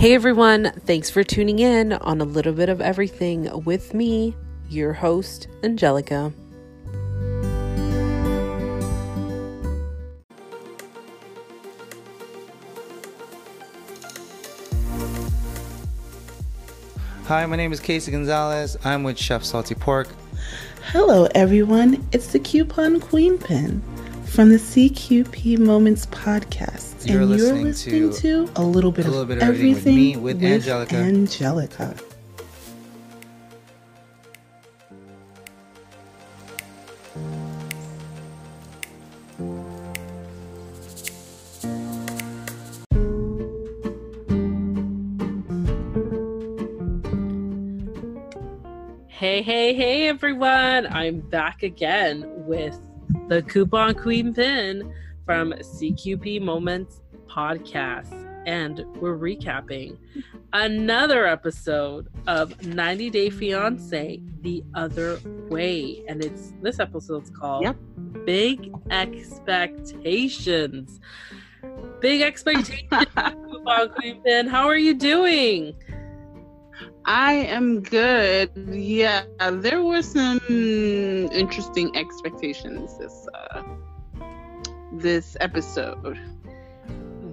Hey everyone, thanks for tuning in on A Little Bit of Everything with me, your host, Angelica. Hi, my name is Casey Gonzalez. I'm with Chef Salty Pork. Hello everyone, it's the Coupon Queen Pin from the CQP Moments Podcast. You're listening to A Little Bit of Everything with Angelica. Hey everyone, I'm back again with the Coupon Queen Pin from CQP Moments Podcast, and we're recapping another episode of 90 Day Fiance the Other Way, and this episode's called Big Expectations. Big Expectations, Coupon Queen Pin. How are you doing? I am good. Yeah, there were some interesting expectations this episode.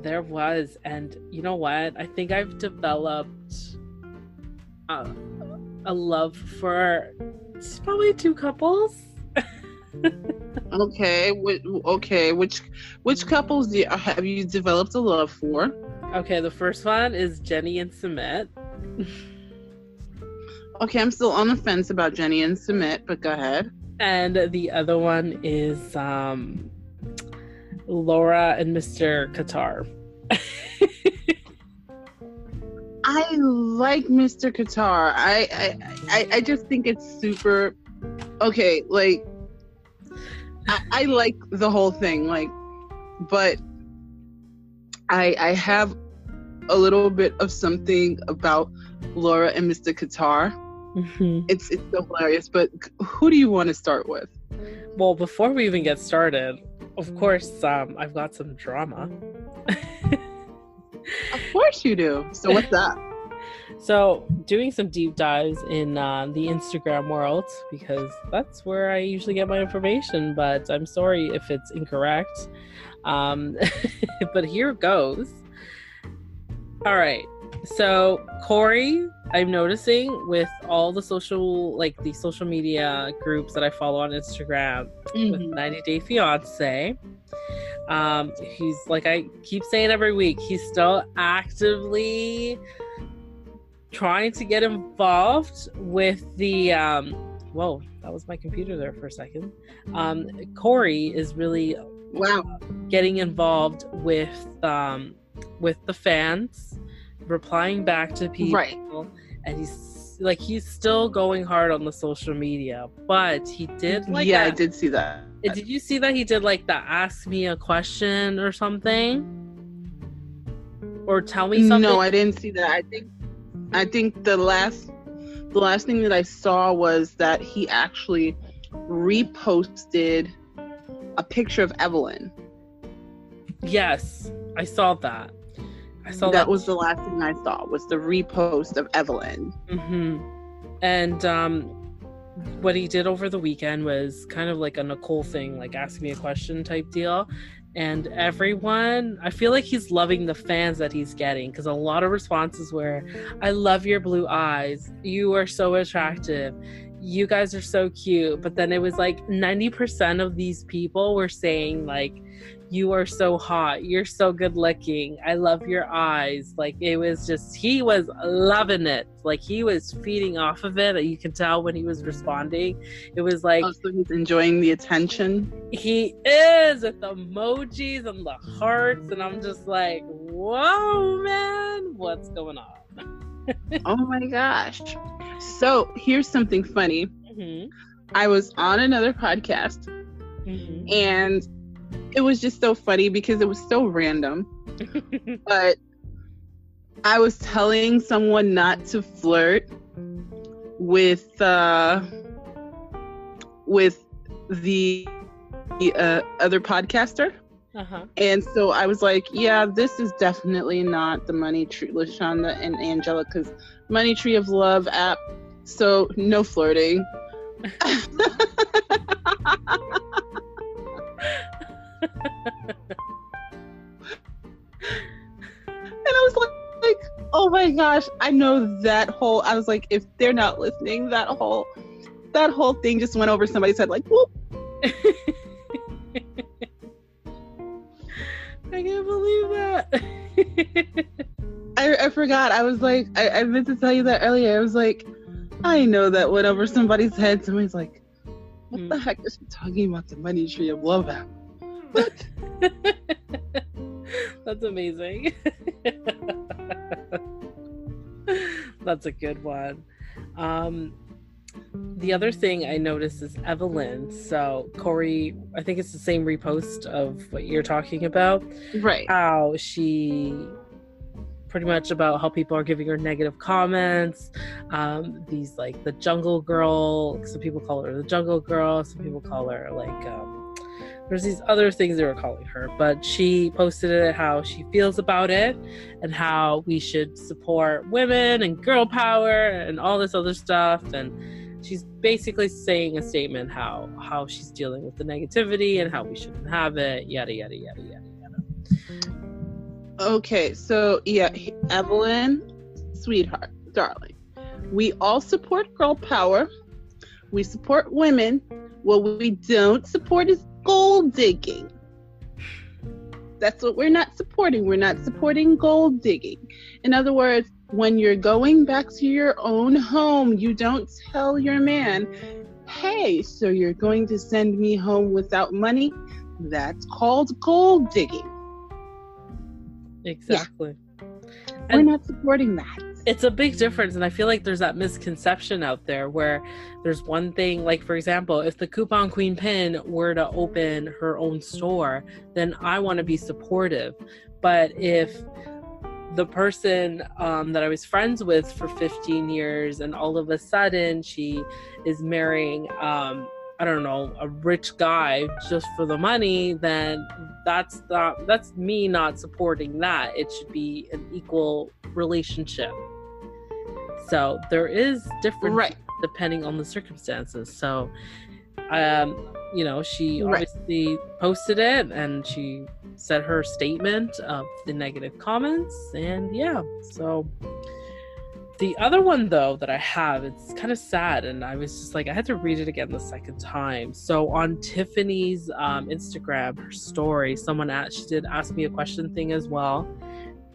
There was, and you know what? I think I've developed a love for probably two couples. Okay. Which couples have you developed a love for? Okay, the first one is Jenny and Submit. Okay, I'm still on the fence about Jenny and Submit, but go ahead. And the other one is Laura and Mr. Qatar. I like Mr. Qatar. I just think it's super... Okay, like... I like the whole thing, like... But I have a little bit of something about Laura and Mr. Qatar. Mm-hmm. It's so hilarious, but who do you want to start with? Well, before we even get started, of course, I've got some drama. Of course you do. So what's that? So doing some deep dives in the Instagram world, because that's where I usually get my information, but I'm sorry if it's incorrect. But here goes. All right. So Corey, I'm noticing with all the social media groups that I follow on Instagram, mm-hmm. with 90 Day Fiance, he's like, I keep saying every week, he's still actively trying to get involved with the, whoa, that was my computer there for a second. Corey is really getting involved with the fans, replying back to people, right. And he's still going hard on the social media, but he did I did see that. Did you see that he did the ask me a question or something, or tell me something? No, I didn't see that. I think the last thing that I saw was that he actually reposted a picture of Evelyn. Yes, I saw that. That was the last thing I saw, was the repost of Evelyn. Mm-hmm. And what he did over the weekend was kind of like a Nicole thing, like ask me a question type deal. And everyone, I feel like he's loving the fans that he's getting, because a lot of responses were, I love your blue eyes. You are so attractive. You guys are so cute. But then it was like 90% of these people were saying you are so hot. You're so good looking. I love your eyes. It was just, he was loving it. He was feeding off of it. You can tell when he was responding. It was also he's enjoying the attention. He is, with the emojis and the hearts. And I'm just like, whoa, man, what's going on? Oh my gosh. So here's something funny. Mm-hmm. I was on another podcast, mm-hmm. and it was just so funny because it was so random. But I was telling someone not to flirt with the other podcaster. And so I was like, yeah, this is definitely not the Money Tree, Lashonda and Angelica's Money Tree of Love app. So no flirting. And I was like, oh my gosh, I know that whole, I was like, if they're not listening, that whole thing just went over somebody's head like, whoop. I can't believe that. I forgot. I was like, I meant to tell you that earlier. I was like, I know that went over somebody's head. Somebody's like, what the heck is she talking about, the Money Tree of Love app? What? That's amazing. That's a good one. The other thing I noticed is Evelyn. So Corey, I think it's the same repost of what you're talking about. Right. How she pretty much about how people are giving her negative comments. These like the jungle girl. Some people call her the jungle girl. Some people call her like, there's these other things they were calling her. But she posted it, how she feels about it and how we should support women and girl power and all this other stuff. And she's basically saying a statement how she's dealing with the negativity and how we shouldn't have it, yada, yada, yada, yada, yada. Okay, so yeah, Evelyn, sweetheart, darling, we all support girl power. We support women. What we don't support is gold digging. That's what we're not supporting. We're not supporting gold digging. In other words, when you're going back to your own home, you don't tell your man, hey, so you're going to send me home without money? That's called gold digging. Exactly. Yeah. We're not supporting that. It's a big difference. And I feel like there's that misconception out there where there's one thing, like, for example, if the Coupon Queen Pin were to open her own store, then I want to be supportive. But if the person that I was friends with for 15 years, and all of a sudden she is marrying, I don't know, a rich guy just for the money, then that's me not supporting that. It should be an equal relationship. So there is different, right, depending on the circumstances. So, you know, she obviously posted it and she said her statement of the negative comments. And yeah, so the other one though that I have, it's kind of sad, and I was just like, I had to read it again the second time. So on Tiffany's Instagram, her story, she did ask me a question thing as well.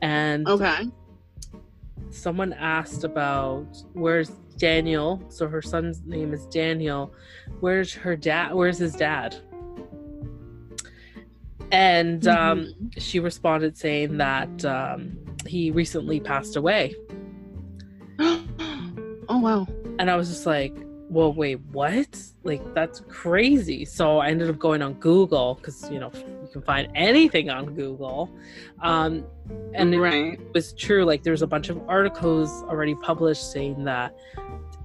And okay, someone asked about, where's Daniel? So her son's name is Daniel. Where's her dad? Where's his dad? And she responded saying that he recently passed away. Oh, wow. And I was just like, well, wait, what? Like, that's crazy. So I ended up going on Google because, you know, you can find anything on Google. And it was true. Like, there's a bunch of articles already published saying that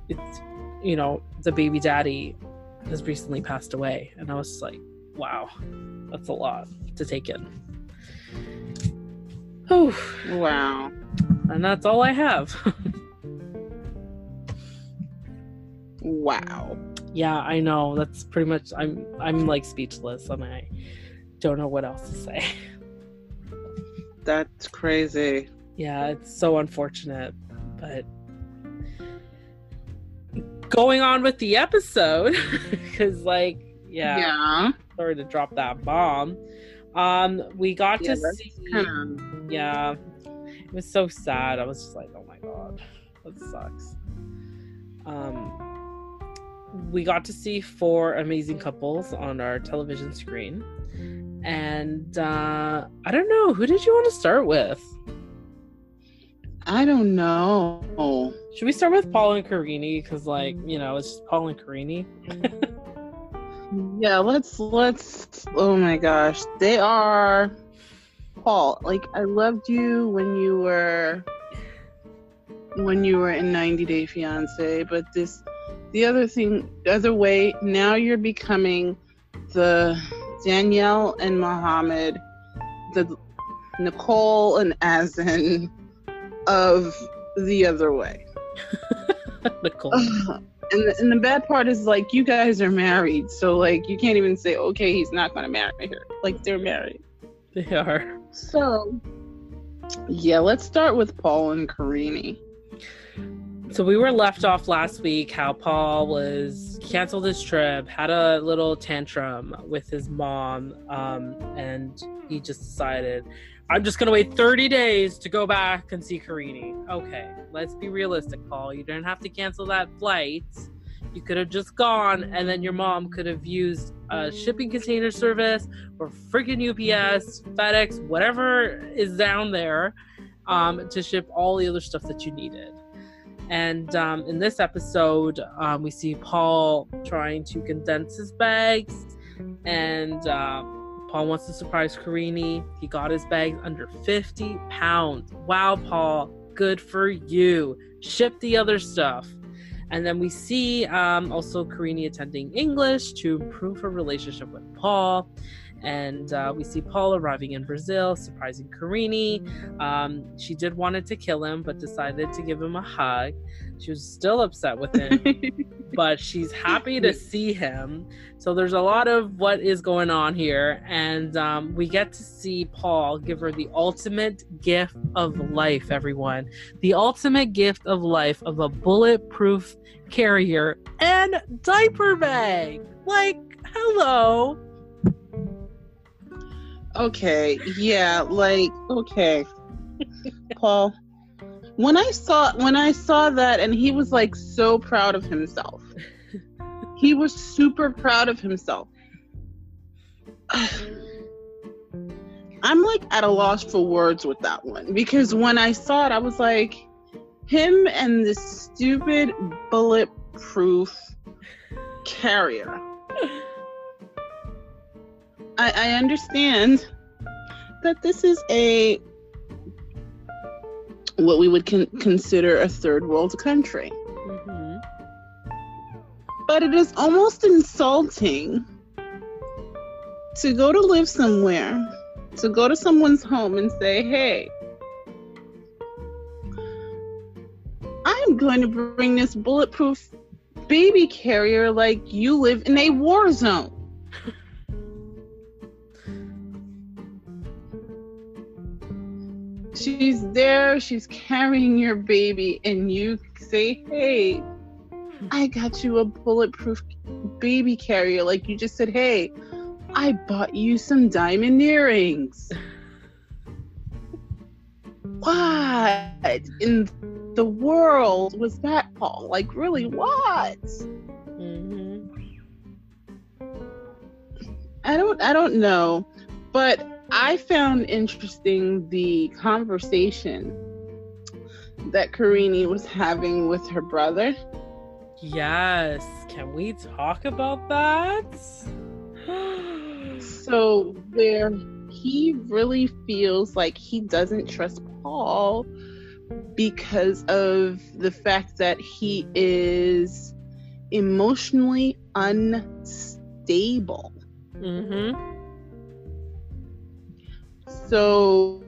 it's, you know, the baby daddy has recently passed away. And I was just like, wow. That's a lot to take in. Oh, wow. And that's all I have. Wow. Yeah, I know. That's pretty much, I'm like speechless, and I don't know what else to say. That's crazy. Yeah, it's so unfortunate. But going on with the episode, because like, yeah. Sorry to drop that bomb. We got to see. Yeah, it was so sad. I was just like, oh my god, that sucks. We got to see 4 amazing couples on our television screen, and I don't know, who did you want to start with? I don't know. Should we start with Paul and Karine? Because, like, you know, it's just Paul and Karine. Yeah, let's oh my gosh, they are Paul. Like, I loved you when you were in 90 Day Fiance, but the other way, now you're becoming the Danielle and Mohammed the Nicole and as in of the other way. Nicole. And the bad part is, like, you guys are married, so, like, you can't even say, okay, he's not going to marry her. Like, they're married. They are. So, yeah, let's start with Paul and Karine. So we were left off last week how Paul was canceled his trip, had a little tantrum with his mom, and he just decided, I'm just going to wait 30 days to go back and see Karine. Okay, let's be realistic, Paul. You didn't have to cancel that flight. You could have just gone, and then your mom could have used a shipping container service or freaking UPS, FedEx, whatever is down there, to ship all the other stuff that you needed. And in this episode, we see Paul trying to condense his bags, and Paul wants to surprise Karine. He got his bags under 50 pounds. Wow, Paul, good for you. Ship the other stuff. And then we see also Karine attending English to improve her relationship with Paul. And we see Paul arriving in Brazil, surprising Karine. She did wanted to kill him, but decided to give him a hug. She was still upset with him, but she's happy to see him. So there's a lot of what is going on here. And we get to see Paul give her the ultimate gift of life, everyone. The ultimate gift of life of a bulletproof carrier and diaper bag. Like, hello. Okay, yeah, like, okay. Paul, when I saw that, and he was, like, so proud of himself. He was super proud of himself. I'm, like, at a loss for words with that one, because when I saw it, I was like, him and this stupid bulletproof carrier. I understand that this is a what we would consider a third world country. Mm-hmm. But it is almost insulting to go to live somewhere, to go to someone's home and say, hey, I'm going to bring this bulletproof baby carrier like you live in a war zone. She's there, she's carrying your baby, and you say, hey, I got you a bulletproof baby carrier. Like you just said, hey, I bought you some diamond earrings. What in the world was that, Paul? Like, really, what? Mm-hmm. I don't know, but I found interesting the conversation that Karine was having with her brother. Yes. Can we talk about that? So where he really feels like he doesn't trust Paul because of the fact that he is emotionally unstable. Mm-hmm. So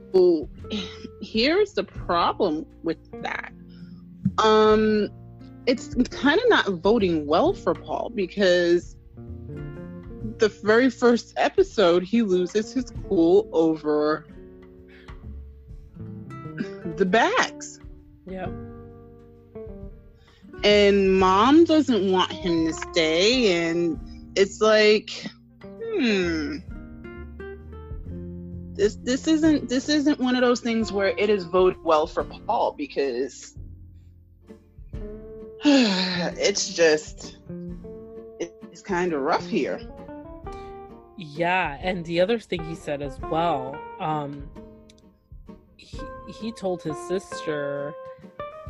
here's the problem with that. It's kind of not voting well for Paul because the very first episode, he loses his cool over the bags. Yep. And mom doesn't want him to stay. And it's like, This isn't one of those things where it is voted well for Paul because it's kind of rough here. Yeah, and the other thing he said as well, he told his sister,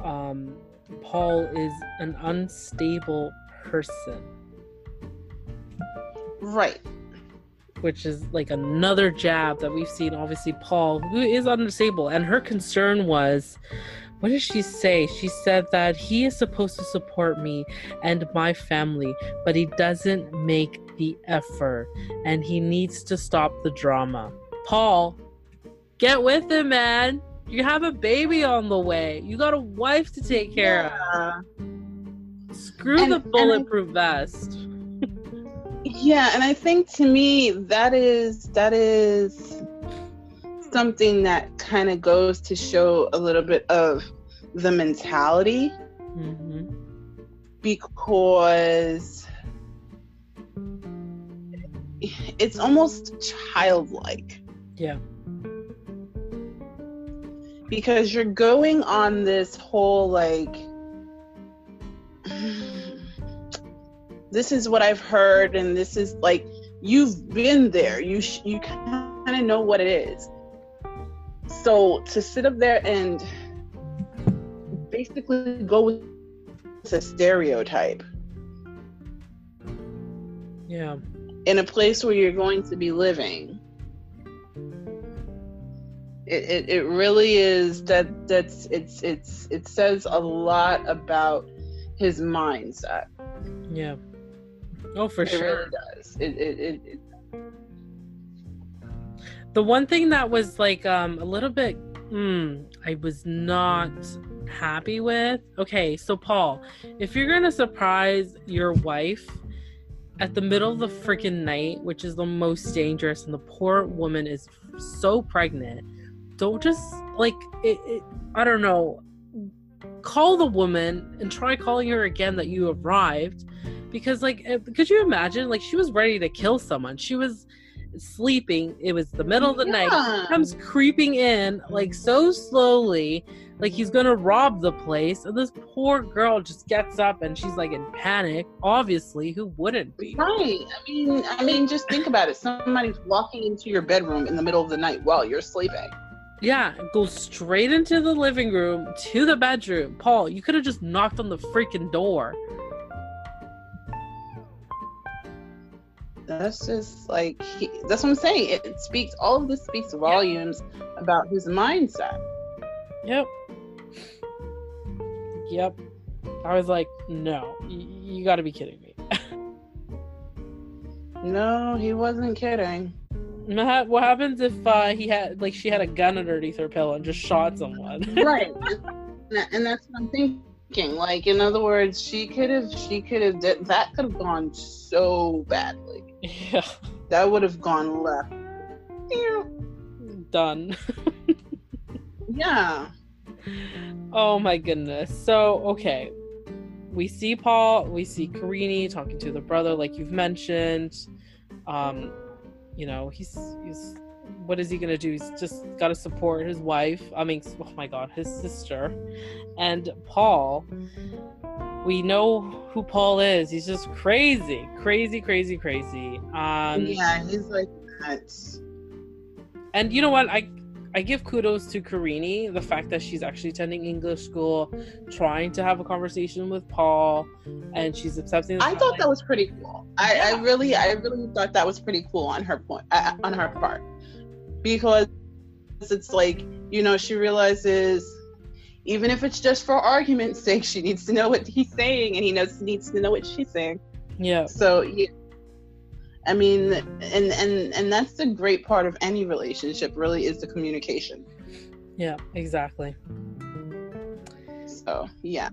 Paul is an unstable person. Right. Which is like another jab that we've seen, obviously, Paul, who is unstable. And her concern was, what did she say? She said that he is supposed to support me and my family, but he doesn't make the effort and he needs to stop the drama. Paul, Get with it, man. You have a baby on the way. You got a wife to take care of. Screw the bulletproof vest. Yeah, and I think to me that is something that kind of goes to show a little bit of the mentality, because it's almost childlike. Yeah. Because you're going on this whole, like, this is what I've heard, and this is, like, you've been there. You kind of know what it is. So to sit up there and basically go with a stereotype. Yeah. In a place where you're going to be living. It really is it says a lot about his mindset. Yeah. Oh, for sure. It really does. It The one thing that was like a little bit I was not happy with. Okay, so Paul, if you're gonna surprise your wife at the middle of the freaking night, which is the most dangerous, and the poor woman is so pregnant, don't just, like, I don't know, call the woman and try calling her again that you arrived, because, like, could you imagine? Like, she was ready to kill someone. She was sleeping. It was the middle of the night. He comes creeping in, like, so slowly, like he's gonna rob the place, and this poor girl just gets up and she's, like, in panic. Obviously, who wouldn't be? Right. I mean, just think about it. Somebody's walking into your bedroom in the middle of the night while you're sleeping. Yeah, go straight into the living room, to the bedroom. Paul, you could have just knocked on the freaking door. That's just like, that's what I'm saying. It speaks, all of this speaks volumes about his mindset. Yep. I was like, no, you gotta be kidding me. No, he wasn't kidding. What happens if she had a gun underneath her pillow and just shot someone? Right, and that's what I'm thinking. Like, in other words, she could have that could have gone so badly. Yeah, that would have gone left. Yeah. Done. Yeah. Oh my goodness. So okay, we see Paul, we see Karine talking to the brother, like you've mentioned. You know, he's what is he gonna do? He's just gotta support his wife. I mean, oh my god, his sister. And Paul, we know who Paul is. He's just crazy. Yeah, he's like nuts. And you know what? I give kudos to Karine, the fact that she's actually attending English school, trying to have a conversation with Paul, and she's accepting. I thought that was pretty cool. Yeah. I really thought that was pretty cool on her point, on her part, because it's like, you know, she realizes, even if it's just for argument's sake, she needs to know what he's saying, and he needs to know what she's saying. Yeah. So yeah. I mean, and that's the great part of any relationship, really, is the communication. Yeah, exactly. So, yeah.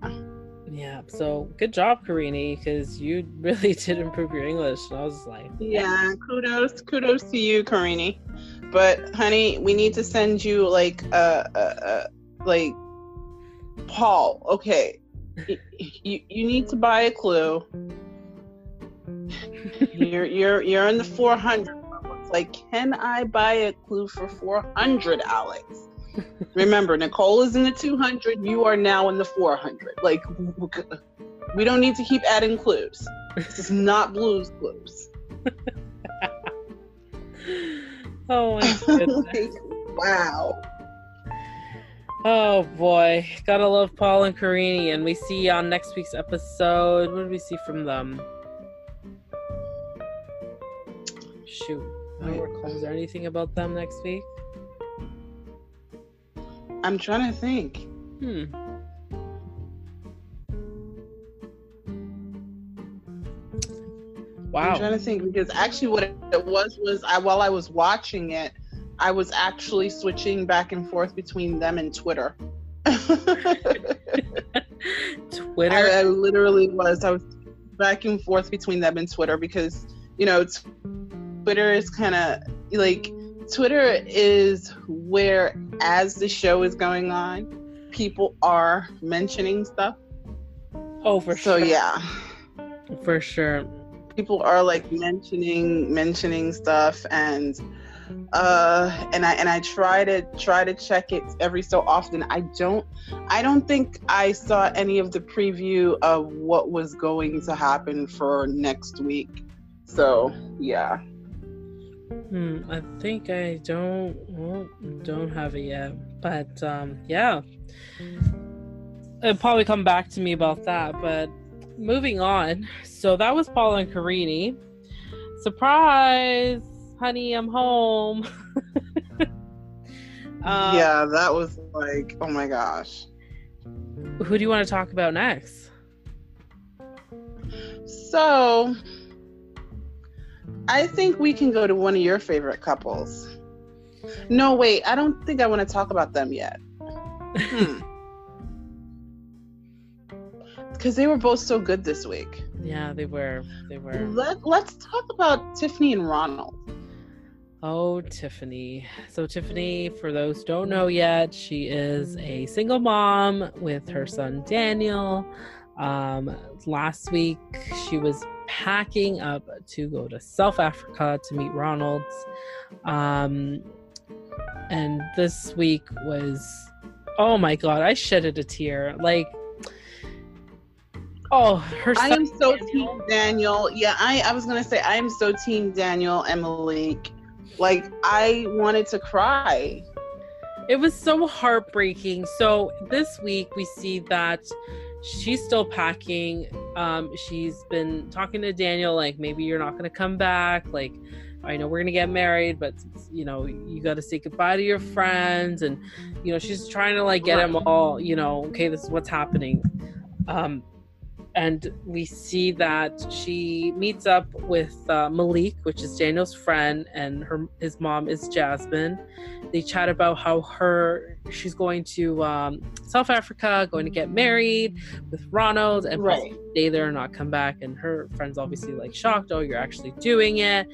Yeah, so good job, Karine, because you really did improve your English. And I was like... Yeah, kudos to you, Karine. But, honey, we need to send you, like, Paul, okay, you need to buy a clue. You're in the 400. Like, can I buy a clue for 400, Alex? Remember, Nicole is in the 200. You are now in the 400. Like, we don't need to keep adding clues. This is not Blue's Clues. Oh my goodness! Wow. Oh boy, gotta love Paul and Karine. And we see on next week's episode. What did we see from them? Shoot. Is there anything about them next week? I'm trying to think. Wow. I'm trying to think, because actually what it was I, while I was watching it, I was actually switching back and forth between them and Twitter. Twitter? I literally was. I was back and forth between them and Twitter because, you know, Twitter is kind of like, Twitter is where, as the show is going on, people are mentioning stuff. Oh, for sure. So, yeah. For sure. People are like mentioning stuff, and I try to check it every so often. I don't think I saw any of the preview of what was going to happen for next week. So yeah. I think I don't have it yet, but yeah, it'll probably come back to me about that. But moving on. So that was Paul and Karine. Surprise, honey, I'm home. Yeah, that was like, oh my gosh. Who do you want to talk about next? So, I think we can go to one of your favorite couples. No, wait, I don't think I want to talk about them yet. Because they were both so good this week. Yeah, they were. Let's talk about Tiffany and Ronald. Oh, Tiffany. So Tiffany, for those who don't know yet, she is a single mom with her son, Daniel. Last week, she was packing up to go to South Africa to meet Ronald. And this week was, oh my God, I shedded a tear. Like, oh, her son, I am so Team Daniel. Yeah, I was going to say, I am so Team Daniel and Malik. Like, I wanted to cry. It was so heartbreaking. So this week we see that she's still packing. She's been talking to Daniel, like, maybe you're not going to come back. Like, I know we're going to get married, but, you know, you got to say goodbye to your friends. And, you know, she's trying to, like, get him all, you know, okay, this is what's happening. And we see that she meets up with Malik, which is Daniel's friend, and his mom is Jasmine. They chat about how she's going to South Africa, going to get married with Ronald, and right, stay there and not come back. And her friend's obviously like shocked, oh, you're actually doing it.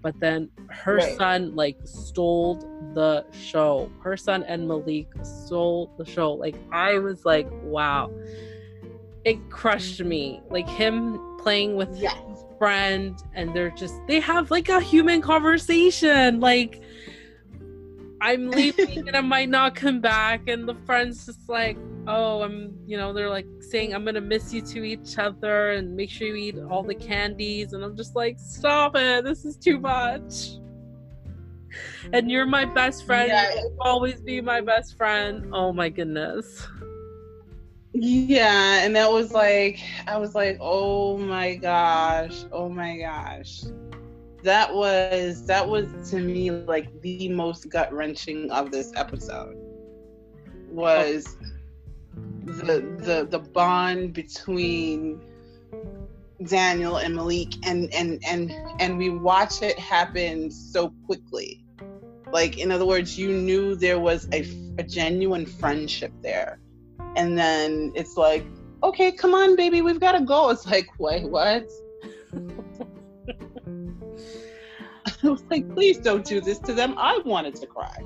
But then her right, son like stole the show. Her son and Malik stole the show. Like, I was like, wow. It crushed me. Like, him playing with his friend, and they have like a human conversation. Like, I'm leaving and I might not come back. And the friend's just like, oh, they're like saying, I'm going to miss you to each other and make sure you eat all the candies. And I'm just like, stop it. This is too much. And you're my best friend. Yeah. You'll always be my best friend. Oh my goodness. Yeah, and that was like, I was like, oh my gosh. That was to me like the most gut-wrenching of this episode was the bond between Daniel and Malik, and we watch it happen so quickly. Like, in other words, you knew there was a genuine friendship there. And then it's like, okay, come on, baby, we've got to go. It's like, wait, what? I was like, please don't do this to them. I wanted to cry.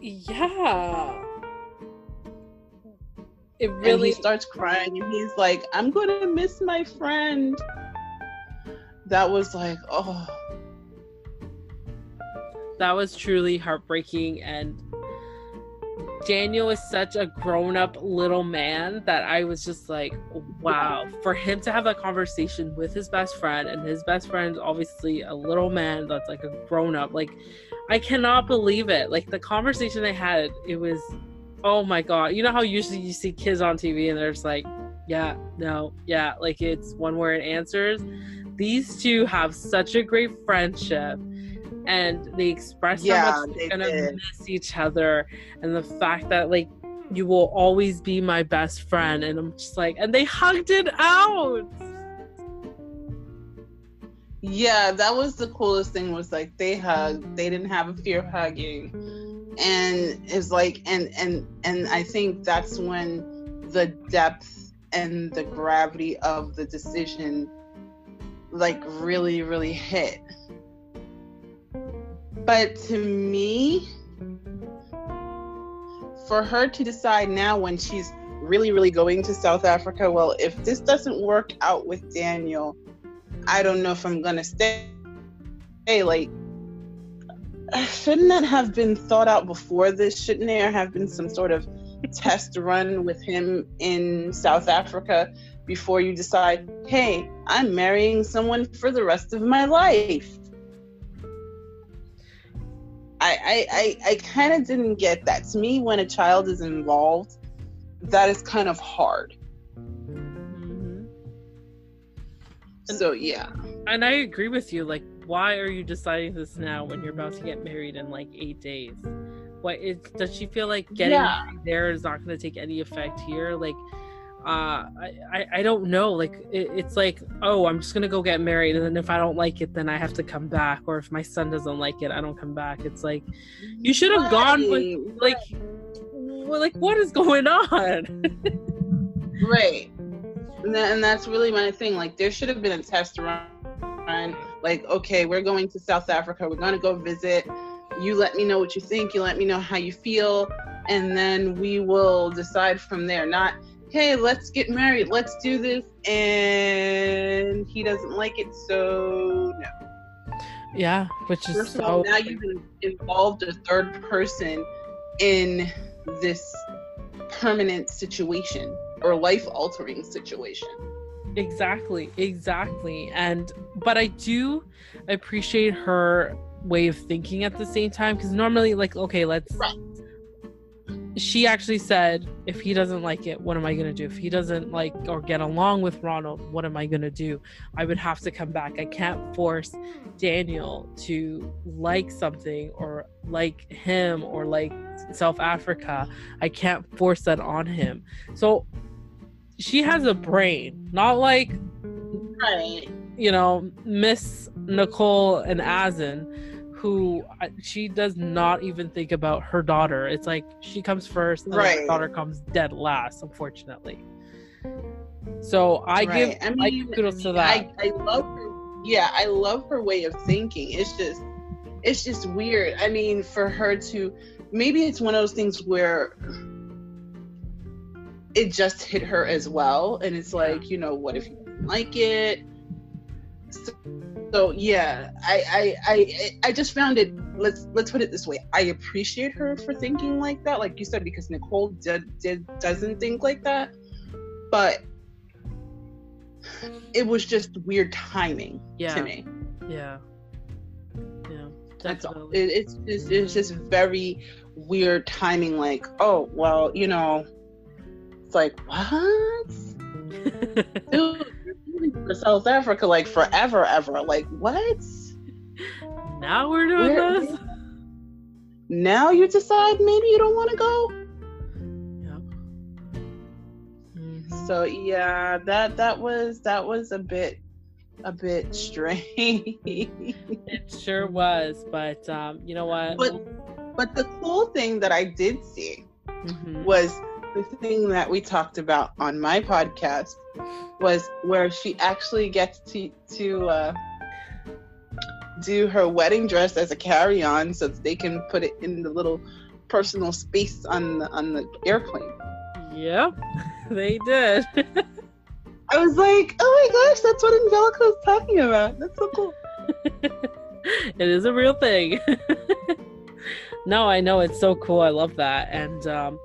Yeah. It really, and he starts crying, and he's like, I'm going to miss my friend. That was like, oh. That was truly heartbreaking. And Daniel is such a grown-up little man that I was just like, wow. For him to have that conversation with his best friend, and his best friend's obviously a little man that's like a grown-up. Like, I cannot believe it. Like, the conversation they had, it was, oh my God. You know how usually you see kids on TV and they're just like, yeah, no, yeah. Like, it's one word answers. These two have such a great friendship. And they express how much they're going to miss each other. And the fact that, like, you will always be my best friend. And I'm just like, and they hugged it out. Yeah, that was the coolest thing, was like they hugged. They didn't have a fear of hugging. And it's like, and I think that's when the depth and the gravity of the decision like really, really hit. But to me, for her to decide now when she's really, really going to South Africa, well, if this doesn't work out with Daniel, I don't know if I'm gonna stay. Like, shouldn't that have been thought out before this? Shouldn't there have been some sort of test run with him in South Africa before you decide, hey, I'm marrying someone for the rest of my life? I kind of didn't get that. To me, when a child is involved, that is kind of hard. Mm-hmm. So yeah. And I agree with you. Like, why are you deciding this now when you're about to get married in like 8 days? Does she feel like getting married there is not going to take any effect here? Like, I don't know. Like, it's like, oh, I'm just going to go get married, and then if I don't like it, then I have to come back. Or if my son doesn't like it, I don't come back. It's like, you should have gone with, like, we're like, what is going on? Right. And that's really my thing. Like, there should have been a test run. Like, okay, we're going to South Africa. We're going to go visit. You let me know what you think. You let me know how you feel. And then we will decide from there. Not, hey, let's get married. Let's do this. And he doesn't like it, so no. Yeah, which is first of all, now you've involved a third person in this permanent situation or life-altering situation. Exactly. And but I do appreciate her way of thinking at the same time, because normally, like, okay, let's right. She actually said, if he doesn't like it, what am I gonna do? If he doesn't like or get along with Ronald, what am I gonna do? I would have to come back. I can't force Daniel to like something or like him or like South Africa. I can't force that on him. So she has a brain, not like right. You know, Miss Nicole and Asin, who she does not even think about her daughter. It's like she comes first, and right. Her daughter comes dead last, unfortunately. So I right. give kudos to that. I love her. Yeah, I love her way of thinking. It's just weird. I mean, for her to, maybe it's one of those things where it just hit her as well, and it's like, you know, what if you don't like it? So yeah, I just found it, let's put it this way, I appreciate her for thinking like that, like you said, because Nicole doesn't think like that, but it was just weird timing to me. Yeah, that's all. It's just very weird timing, like, oh, well, you know, it's like, what? Dude, for South Africa, like, forever, ever. Like, what? Now we're doing this? Now you decide maybe you don't want to go? Yep. Mm-hmm. So, yeah, that was a bit strange. It sure was, but you know what? But the cool thing that I did see was the thing that we talked about on my podcast, was where she actually gets to do her wedding dress as a carry-on so that they can put it in the little personal space on the airplane. Yep, they did. I was like, oh my gosh, that's what Angelica was talking about. That's so cool. It is a real thing. No, I know, it's so cool. I love that. And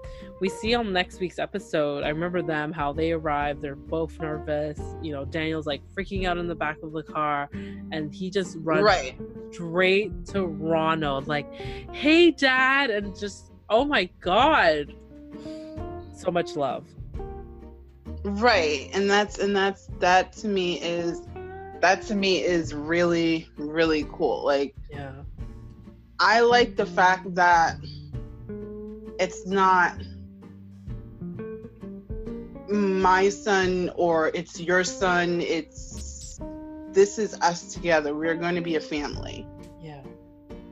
we see on next week's episode, I remember them, how they arrive. They're both nervous. You know, Daniel's like freaking out in the back of the car, and he just runs straight to Ronald, like, hey, Dad. And just, oh my God. So much love. Right. And that to me is really, really cool. Like, yeah. I like the fact that it's not my son or it's your son, it's this is us together. We're going to be a family. Yeah.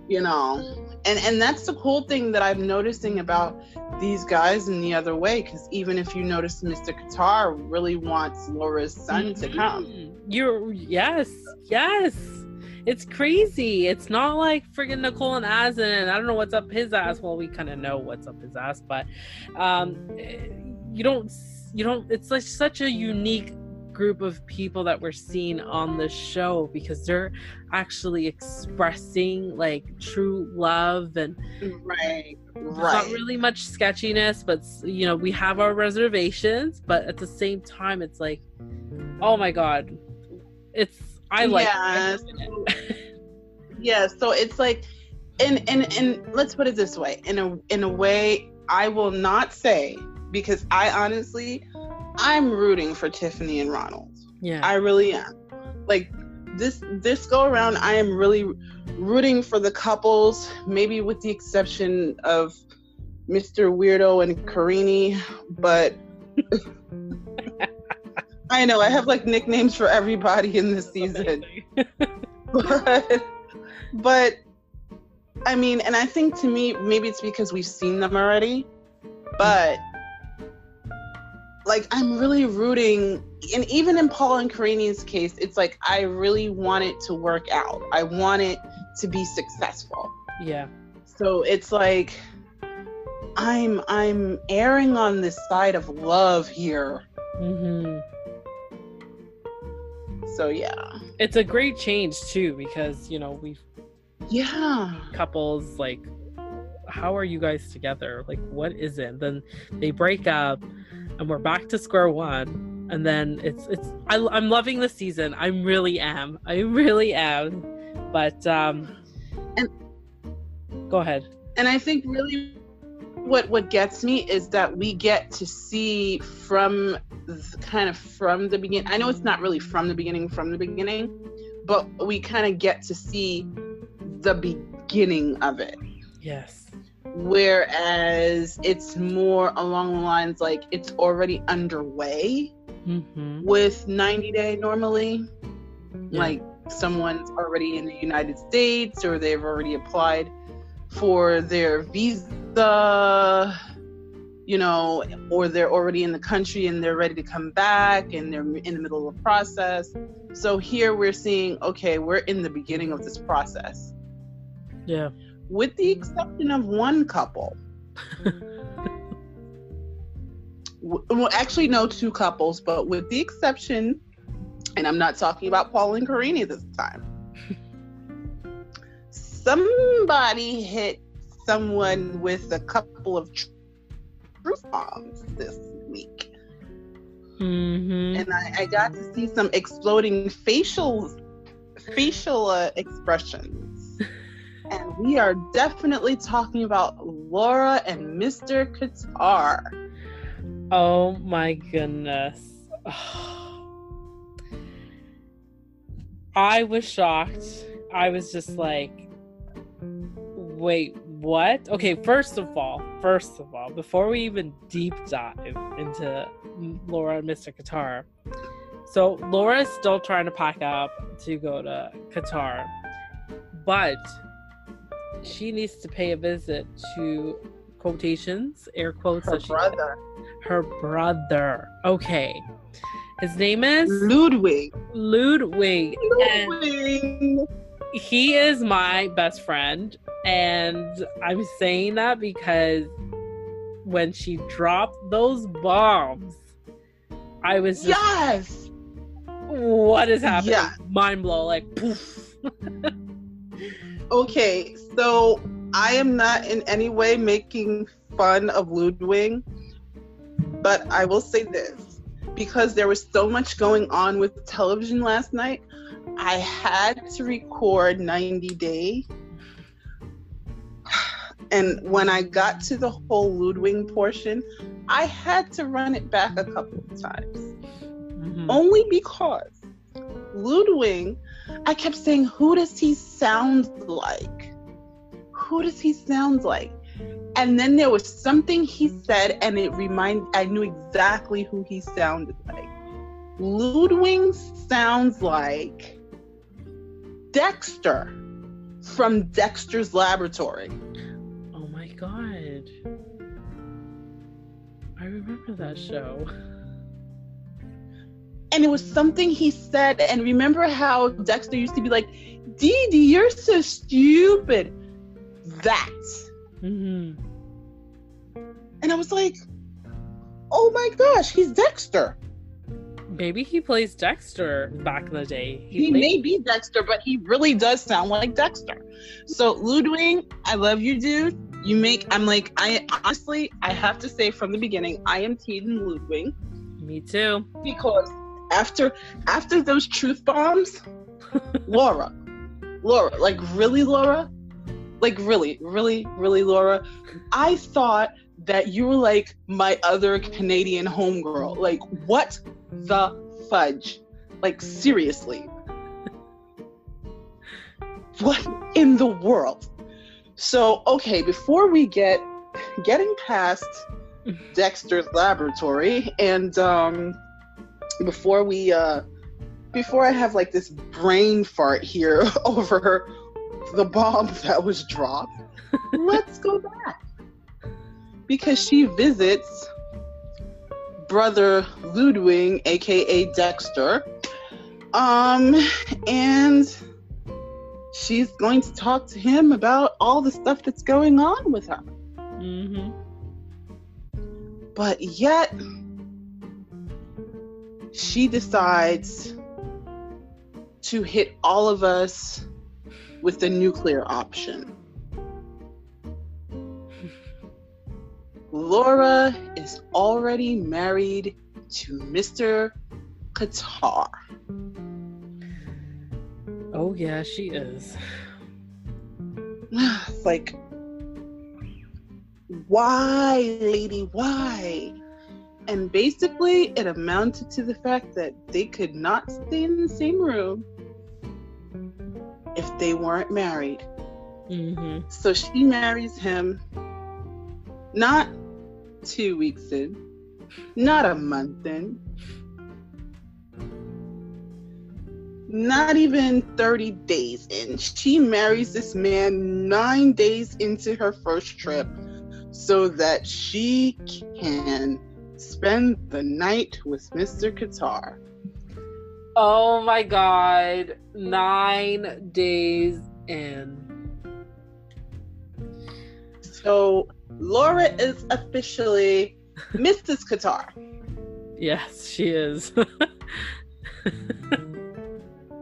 You know, and that's the cool thing that I'm noticing about these guys in The Other Way, because even if you notice, Mr. Qatar really wants Laura's son to come. Yes. It's crazy. It's not like friggin' Nicole and Asin, and I don't know what's up his ass. Well, we kind of know what's up his ass, but you don't. It's like such a unique group of people that we're seeing on the show, because they're actually expressing like true love and not really much sketchiness, but you know, we have our reservations, but at the same time it's like, oh my god, so it's like, and let's put it this way, in a way, I will not say, because I honestly, I'm rooting for Tiffany and Ronald. Yeah, I really am. Like this go around, I am really rooting for the couples, maybe with the exception of Mr. Weirdo and Karine, but I know I have like nicknames for everybody in this season. but I mean, and I think to me, maybe it's because we've seen them already, but like, I'm really rooting, and even in Paul and Karine's case, it's like, I really want it to work out. I want it to be successful. Yeah. So it's like, I'm erring on this side of love here. Mm-hmm. So yeah. It's a great change too, because, you know, couples, like, how are you guys together? Like, what is it? Then they break up, and we're back to square one. And then I'm loving this season. I really am. But and go ahead. And I think really what gets me is that we get to see from the beginning. I know it's not really from the beginning, but we kind of get to see the beginning of it. Yes. Whereas it's more along the lines like it's already underway with 90 Day normally. Yeah. Like someone's already in the United States, or they've already applied for their visa, you know, or they're already in the country and they're ready to come back and they're in the middle of the process. So here we're seeing, okay, we're in the beginning of this process. Yeah. With the exception of one couple. Well, actually, no, two couples, but with the exception, and I'm not talking about Paul and Karine this time, somebody hit someone with a couple of truth bombs this week. Mm-hmm. And I got to see some exploding facial expressions. And we are definitely talking about Laura and Mr. Qatar. Oh my goodness. Oh. I was shocked. I was just like, wait, what? Okay, first of all, before we even deep dive into Laura and Mr. Qatar. So Laura is still trying to pack up to go to Qatar. But she needs to pay a visit to, quotations, air quotes, her brother. Okay, his name is Ludwig. And he is my best friend, and I'm saying that because when she dropped those bombs, I was just, yes, what is happening? Yes. Mind blow, like poof. Okay, so I am not in any way making fun of Ludwig, but I will say this, because there was so much going on with television last night, I had to record 90 Day. And when I got to the whole Ludwig portion, I had to run it back a couple of times. Mm-hmm. Only because Ludwig, I kept saying, who does he sound like? And then there was something he said, and I knew exactly who he sounded like. Ludwig sounds like Dexter from Dexter's Laboratory. Oh my God. I remember that show. And it was something he said, and remember how Dexter used to be like, Dee Dee, you're so stupid. That. Mm-hmm. And I was like, oh my gosh, he's Dexter. Maybe he plays Dexter back in the day. He may be Dexter, but he really does sound like Dexter. So Ludwig, I love you, dude. I honestly, I have to say from the beginning, I am team Ludwig. Me too. Because after those truth bombs, Laura, like really, Laura? Like really, really, really, Laura? I thought that you were like my other Canadian homegirl. Like, what the fudge? Like, seriously. What in the world? So, okay, before we getting past Dexter's Laboratory, and before I have like this brain fart here over the bomb that was dropped, let's go back. Because she visits brother Ludwig, aka Dexter, and she's going to talk to him about all the stuff that's going on with her. Mm-hmm. But yet, she decides to hit all of us with the nuclear option. Laura is already married to Mr. Qatar. Oh yeah, she is. It's like, why, lady, why? And basically, it amounted to the fact that they could not stay in the same room if they weren't married. Mm-hmm. So she marries him, not 2 weeks in, not a month in, not even 30 days in. She marries this man 9 days into her first trip so that she can spend the night with Mr. Qatar. Oh my God, 9 days in. So Laura is officially Mrs. Qatar. Yes, she is.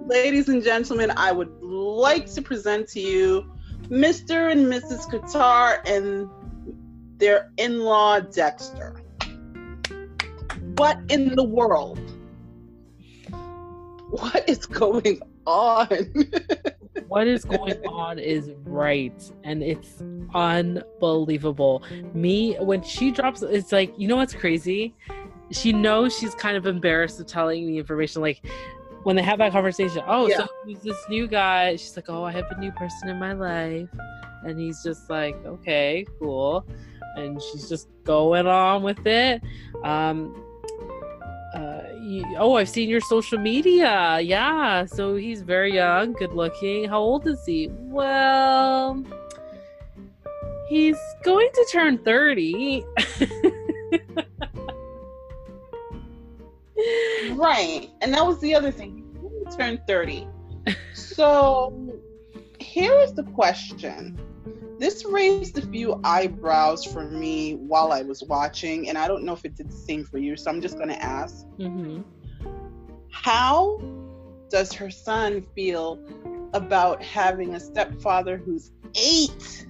Ladies and gentlemen, I would like to present to you Mr. and Mrs. Qatar and their in-law, Dexter. What in the world? What is going on? What is going on is right, and it's unbelievable. When she drops, it's like, you know what's crazy? She knows she's kind of embarrassed of telling the information. Like, when they have that conversation, So who's this new guy? She's like, oh, I have a new person in my life. And he's just like, okay, cool. And she's just going on with it. I've seen your social media. Yeah, so he's very young, good looking. How old is he? Well, he's going to turn 30. Right, and that was the other thing. He's going to turn 30. So here is the question. This raised a few eyebrows for me while I was watching, and I don't know if it did the same for you, so I'm just going to ask. Mm-hmm. How does her son feel about having a stepfather who's 8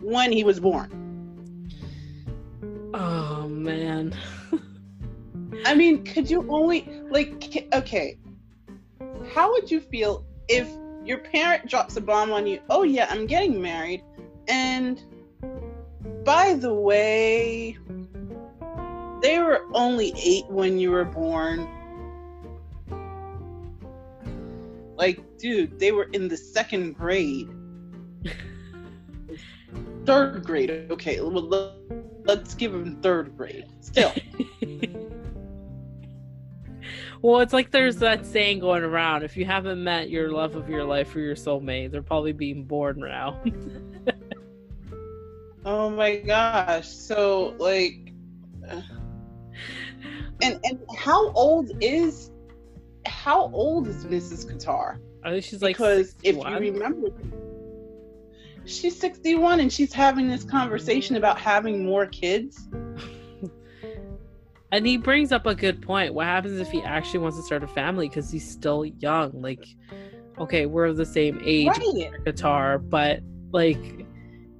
when he was born? Oh, man. I mean, could you only, like, okay, how would you feel if your parent drops a bomb on you? Oh yeah, I'm getting married. And by the way, they were only 8 when you were born. Like, dude, they were in the 2nd grade. 3rd grade. Okay, well, let's give them 3rd grade. Still. Well, it's like there's that saying going around, if you haven't met your love of your life or your soulmate, they're probably being born now. Oh my gosh. So like, and how old is Mrs. Qatar? I think she's like, because 61? If you remember, she's 61 and she's having this conversation about having more kids. And he brings up a good point. What happens if he actually wants to start a family? Because he's still young. Like, okay, we're the same age, right? Qatar, but like,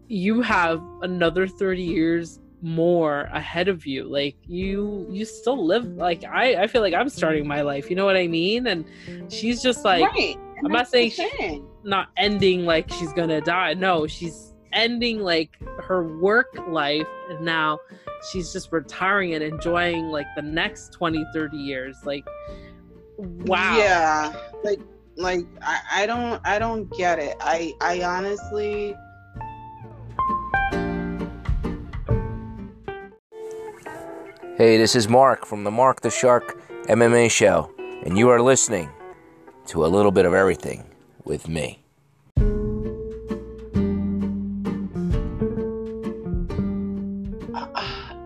you have another 30 years more ahead of you. Like, you still live. Like, I feel like I'm starting my life. You know what I mean? And she's just like, right. I'm not saying she's not ending like she's gonna die. No, she's ending like her work life, and now she's just retiring and enjoying like the next 20-30 years. Like, wow. Yeah, like I don't get it. I honestly. Hey, this is Mark from the Mark the Shark MMA show, and you are listening to A Little Bit of Everything with me.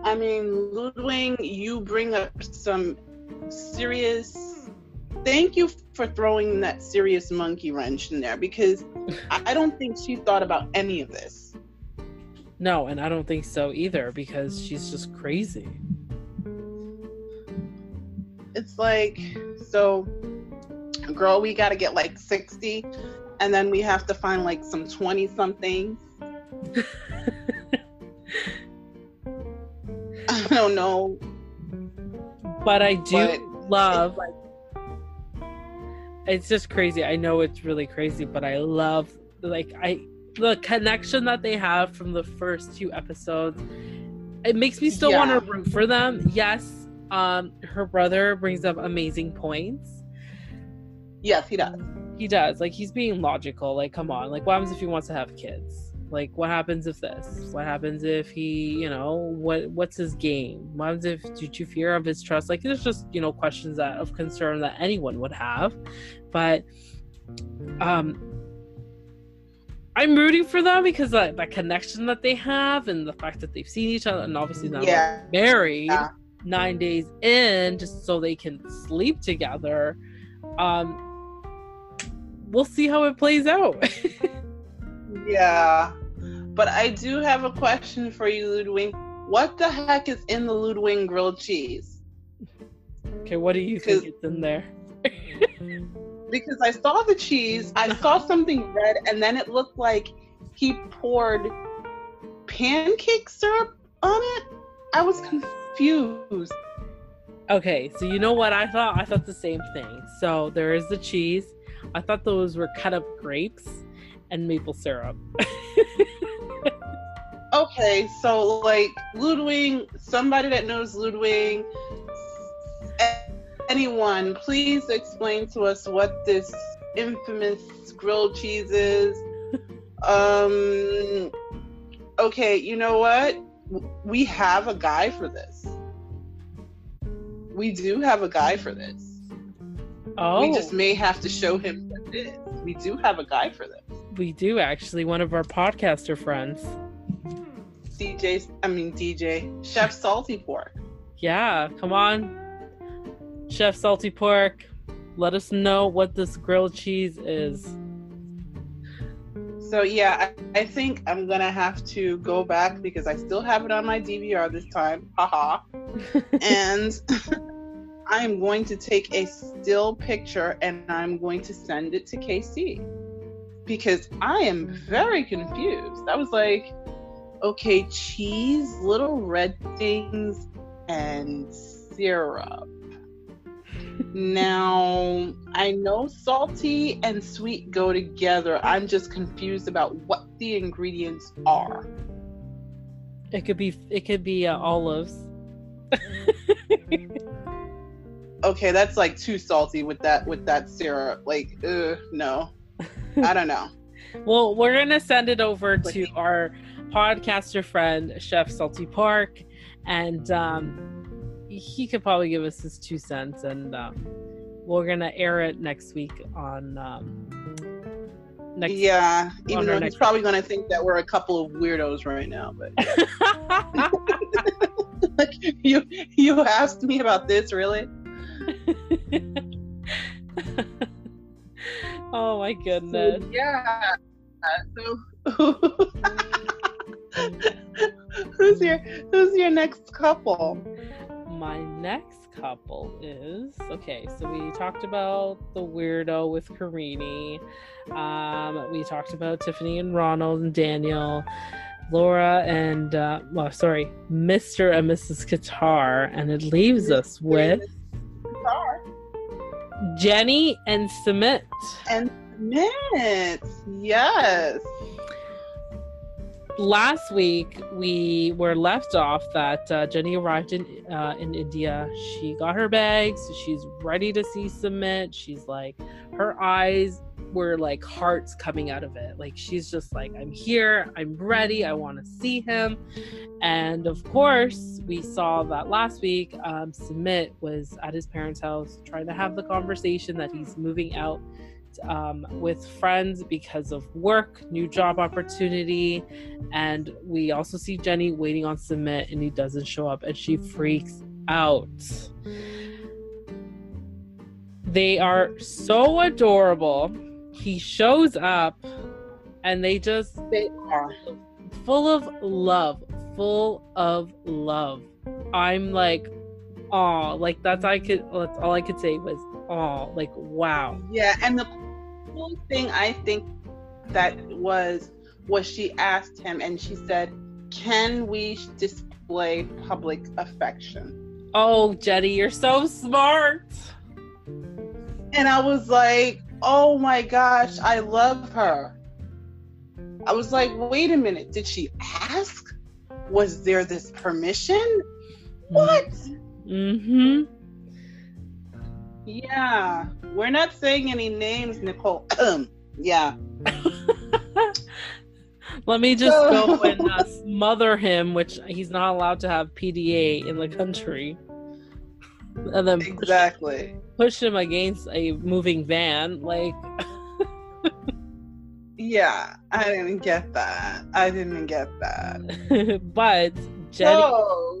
I mean, Ludwig, you bring up some serious... Thank you for throwing that serious monkey wrench in there, because I don't think she thought about any of this. No, and I don't think so either, because she's just crazy. It's like, so, girl, we got to get like 60, and then we have to find like some 20-somethings. I don't know. But I do love, it's just crazy. I know it's really crazy, but I love, like, the connection that they have from the first two episodes. It makes me still want to root for them. Yes. Her brother brings up amazing points. Yes, he does. He does. Like, he's being logical. Like, come on. Like, what happens if he wants to have kids? Like, what happens if this? What happens if he, you know, what's his game? What happens if, did you fear of his trust? Like, there's just, you know, questions that of concern that anyone would have. But I'm rooting for them because that connection that they have, and the fact that they've seen each other, and obviously now they're married. Yeah. 9 days in, just so they can sleep together. We'll see how it plays out. Yeah, but I do have a question for you, Ludwig. What the heck is in the Ludwig grilled cheese? Okay, what do you think is in there? Because I saw the cheese, I saw something red, and then it looked like he poured pancake syrup on it. I was confused. Okay, so you know what I thought? I thought the same thing. So there is the cheese. I thought those were cut up grapes and maple syrup. Okay, so like Ludwig, somebody that knows Ludwig, anyone, please explain to us what this infamous grilled cheese is. Okay, you know what? We have a guy for this. We do have a guy for this. Oh. We just may have to show him what it is. We do have a guy for this. We do, actually. One of our podcaster friends. DJ. Chef Salty Pork. Yeah, come on. Chef Salty Pork, let us know what this grilled cheese is. So yeah, I think I'm gonna have to go back because I still have it on my DVR this time, haha. And I'm going to take a still picture and I'm going to send it to KC because I am very confused. I was like, okay, cheese, little red things, and syrup. Now, I know salty and sweet go together. I'm just confused about what the ingredients are. It could be olives. Okay, that's like too salty with that syrup. Like, no. I don't know. Well, we're going to send it over to our podcaster friend, Chef Salty Pork, and he could probably give us his 2 cents, and we're gonna air it next week on yeah, even though he's probably going to think that we're a couple of weirdos right now, but like, you asked me about this, really? Oh my goodness. Yeah. So who's your next couple? My next couple is, okay, so we talked about the weirdo with Karine. We talked about Tiffany and Ronald and Daniel, Laura and, Mr. and Mrs. Qatar. And it leaves us with Jenny and Submit. And Submit, yes. Last week, we were left off that Jenny arrived in India. She got her bags. So she's ready to see Submit. She's like, her eyes were like hearts coming out of it. Like, she's just like, I'm here. I'm ready. I want to see him. And of course, we saw that last week, Submit was at his parents' house trying to have the conversation that he's moving out with friends because of work, new job opportunity. And we also see Jenny waiting on Submit and he doesn't show up and she freaks out. They are so adorable. He shows up and they are full of love, I'm like, aw, like that's all I could say was aw, like, wow. Yeah, and the cool thing I think that was she asked him and she said, can we display public affection? Oh, Jenny, you're so smart. And I was like, oh my gosh, I love her. I was like, wait a minute, did she ask? Was there this permission? What? Mm-hmm. Yeah, we're not saying any names, Nicole. Yeah. Let me just go and smother him, which he's not allowed to have PDA in the country. And then push him against a moving van, like. Yeah, I didn't get that. But Jenny.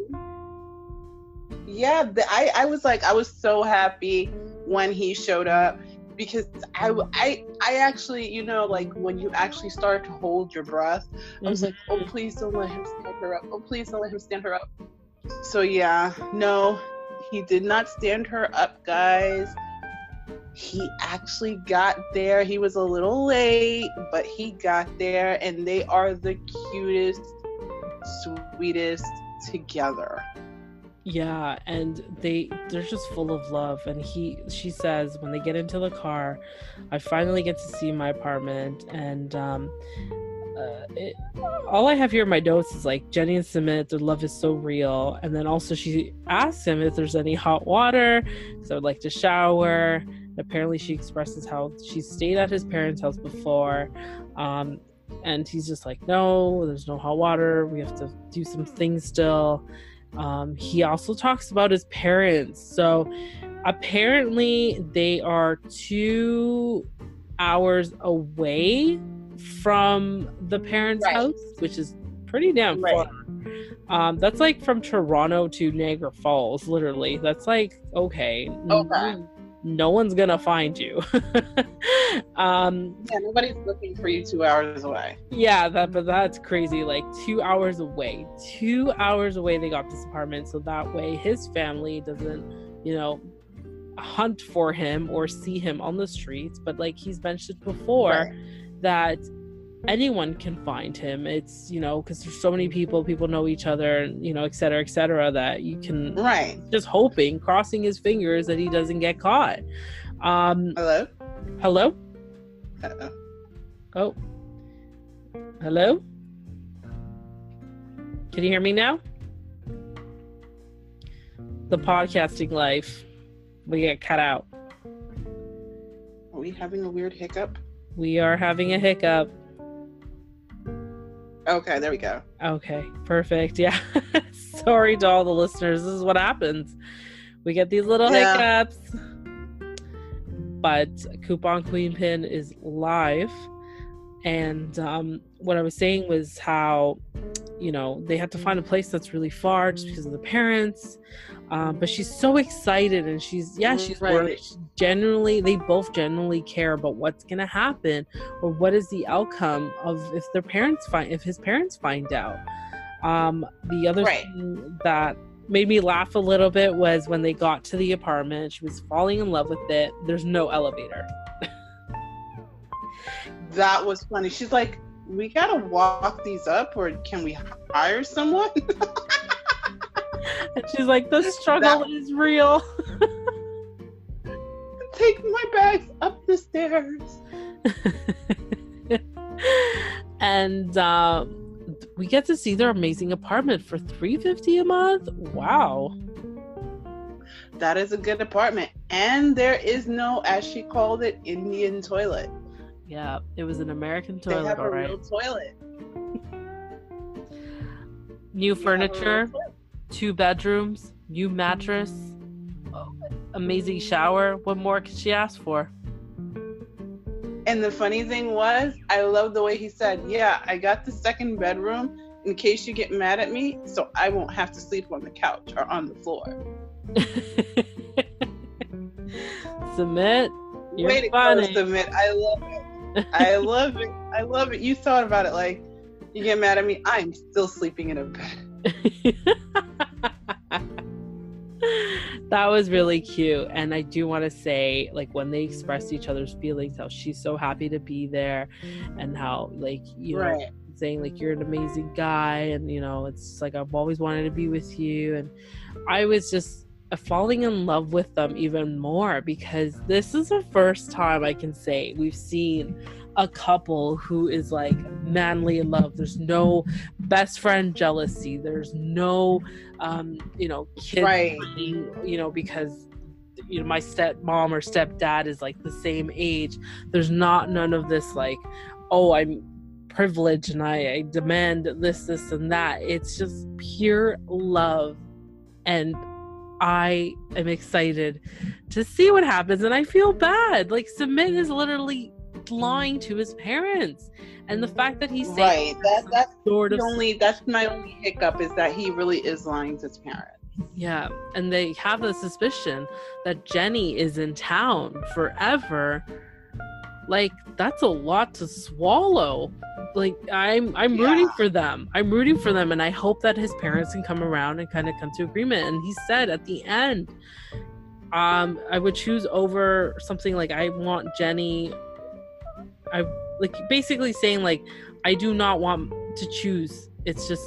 Yeah, I was like, I was so happy when he showed up because I actually, you know, like when you actually start to hold your breath, I was like, oh, please don't let him stand her up. So yeah, no, he did not stand her up, guys. He actually got there. He was a little late, but he got there and they are the cutest, sweetest together. Yeah, and they're just full of love. And she says, when they get into the car, I finally get to see my apartment. And all I have here in my notes is like, Jenny and Submit, their love is so real. And then also she asks him if there's any hot water, because I would like to shower. And apparently she expresses how she stayed at his parents' house before. And he's just like, no, there's no hot water. We have to do some things still. He also talks about his parents. So apparently they are 2 hours away from the parents' house, which is pretty damn far. That's like from Toronto to Niagara Falls, literally. That's like, okay. No one's gonna find you. Yeah, nobody's looking for you 2 hours away. Yeah, but that's crazy. Like 2 hours away. 2 hours away they got this apartment, so that way his family doesn't, you know, hunt for him or see him on the streets. But like he's mentioned before that anyone can find him. It's, you know, because there's so many people know each other, you know, et cetera, that you can just hoping, crossing his fingers that he doesn't get caught. Hello? Uh-oh. Oh. Hello? Can you hear me now? The podcasting life. We get cut out. Are we having a weird hiccup? We are having a hiccup. Okay, there we go. Okay, perfect. Yeah. Sorry to all the listeners. This is what happens. We get these little hiccups. but Coupon Queen Pin is live. And what I was saying was how, you know, they had to find a place that's really far just because of the parents. But she's so excited, and she's right. They both generally care about what's going to happen or what is the outcome of if his parents find out. The other thing that made me laugh a little bit was when they got to the apartment, she was falling in love with it. There's no elevator. That was funny. She's like, we gotta walk these up, or can we hire someone? And she's like, the struggle is real. Take my bags up the stairs. And we get to see their amazing apartment for $350 a month. Wow. That is a good apartment. And there is no, as she called it, Indian toilet. Yeah, it was an American toilet. They have a real toilet. New furniture, 2 bedrooms, new mattress, amazing shower. What more could she ask for? And the funny thing was, I love the way he said, yeah, I got the 2nd bedroom in case you get mad at me, so I won't have to sleep on the couch or on the floor. Submit. You're way funny. To go, Submit. I love it. I love it. You thought about it like, you get mad at me, I'm still sleeping in a bed. That was really cute. And I do want to say, like, when they expressed each other's feelings, how she's so happy to be there, and how, like, you know, saying like, you're an amazing guy, and, you know, it's like, I've always wanted to be with you. And I was just falling in love with them even more, because this is the first time I can say we've seen a couple who is like manly in love. There's no best friend jealousy. There's no, you know, kids, fighting, you know, because, you know, my stepmom or stepdad is like the same age. There's none of this like, oh, I'm privileged and I demand this and that. It's just pure love, and I am excited to see what happens. And I feel bad. Like, Submit is literally lying to his parents. And the fact that he's saying that's my only hiccup, is that he really is lying to his parents. Yeah. And they have the suspicion that Jenny is in town forever. Like, that's a lot to swallow. Like, I'm rooting for them. I'm rooting for them, and I hope that his parents can come around and kind of come to agreement. And he said at the end, I would choose over something like, I want Jenny. I like, basically saying like, I do not want to choose. It's just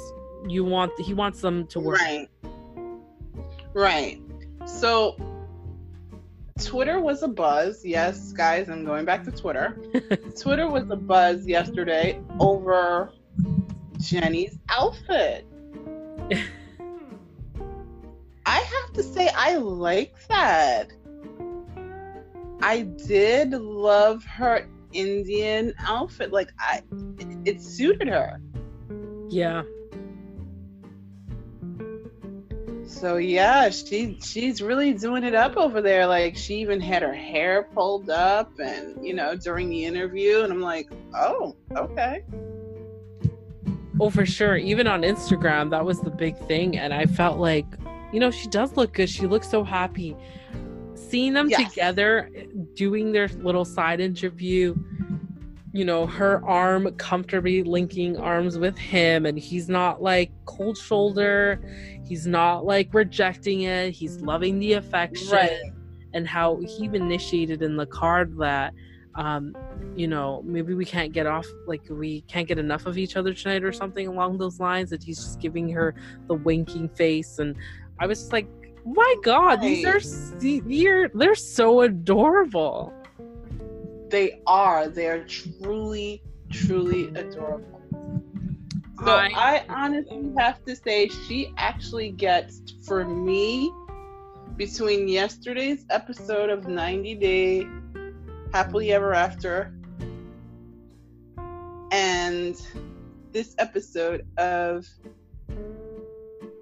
he wants them to work. Right. So Twitter was a buzz. Yes, guys, I'm going back to Twitter. Twitter was a buzz yesterday over Jenny's outfit. I have to say, I like that. I did love her Indian outfit. Like, it suited her. Yeah. So yeah, she's really doing it up over there. Like, she even had her hair pulled up, and, you know, during the interview, and I'm like, oh, okay. Oh, for sure. Even on Instagram, that was the big thing, and I felt like, you know, she does look good. She looks so happy. Seeing them together, doing their little side interview, you know, her arm comfortably linking arms with him, and he's not like cold shoulder, he's not like rejecting it, he's loving the affection, and how he initiated in the card that, you know, maybe we can't get enough of each other tonight, or something along those lines, that he's just giving her the winking face. And I was just like, my God, they're so adorable. They're truly, truly adorable. So I honestly have to say, she actually gets, for me, between yesterday's episode of 90 Day Happily Ever After and this episode of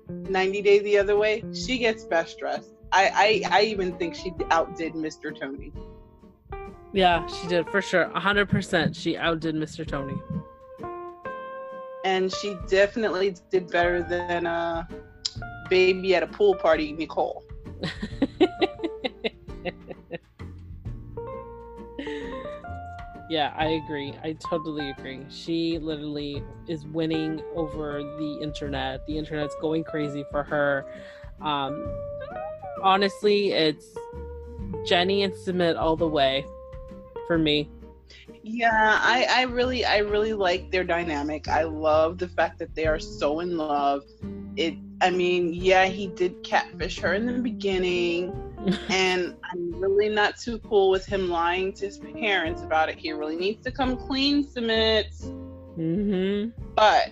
90 Day the Other Way, she gets best dressed. I even think she outdid Mr. Tony. Yeah, she did for sure. 100%. She outdid Mr. Tony. And she definitely did better than Baby at a Pool Party, Nicole. Yeah, I agree. I totally agree. She literally is winning over the internet. The internet's going crazy for her. Honestly, it's Jenny and Submit all the way for me. Yeah, I really like their dynamic. I love the fact that they are so in love. He did catfish her in the beginning, and I'm really not too cool with him lying to his parents about it. He really needs to come clean, Submit. Mm-hmm. But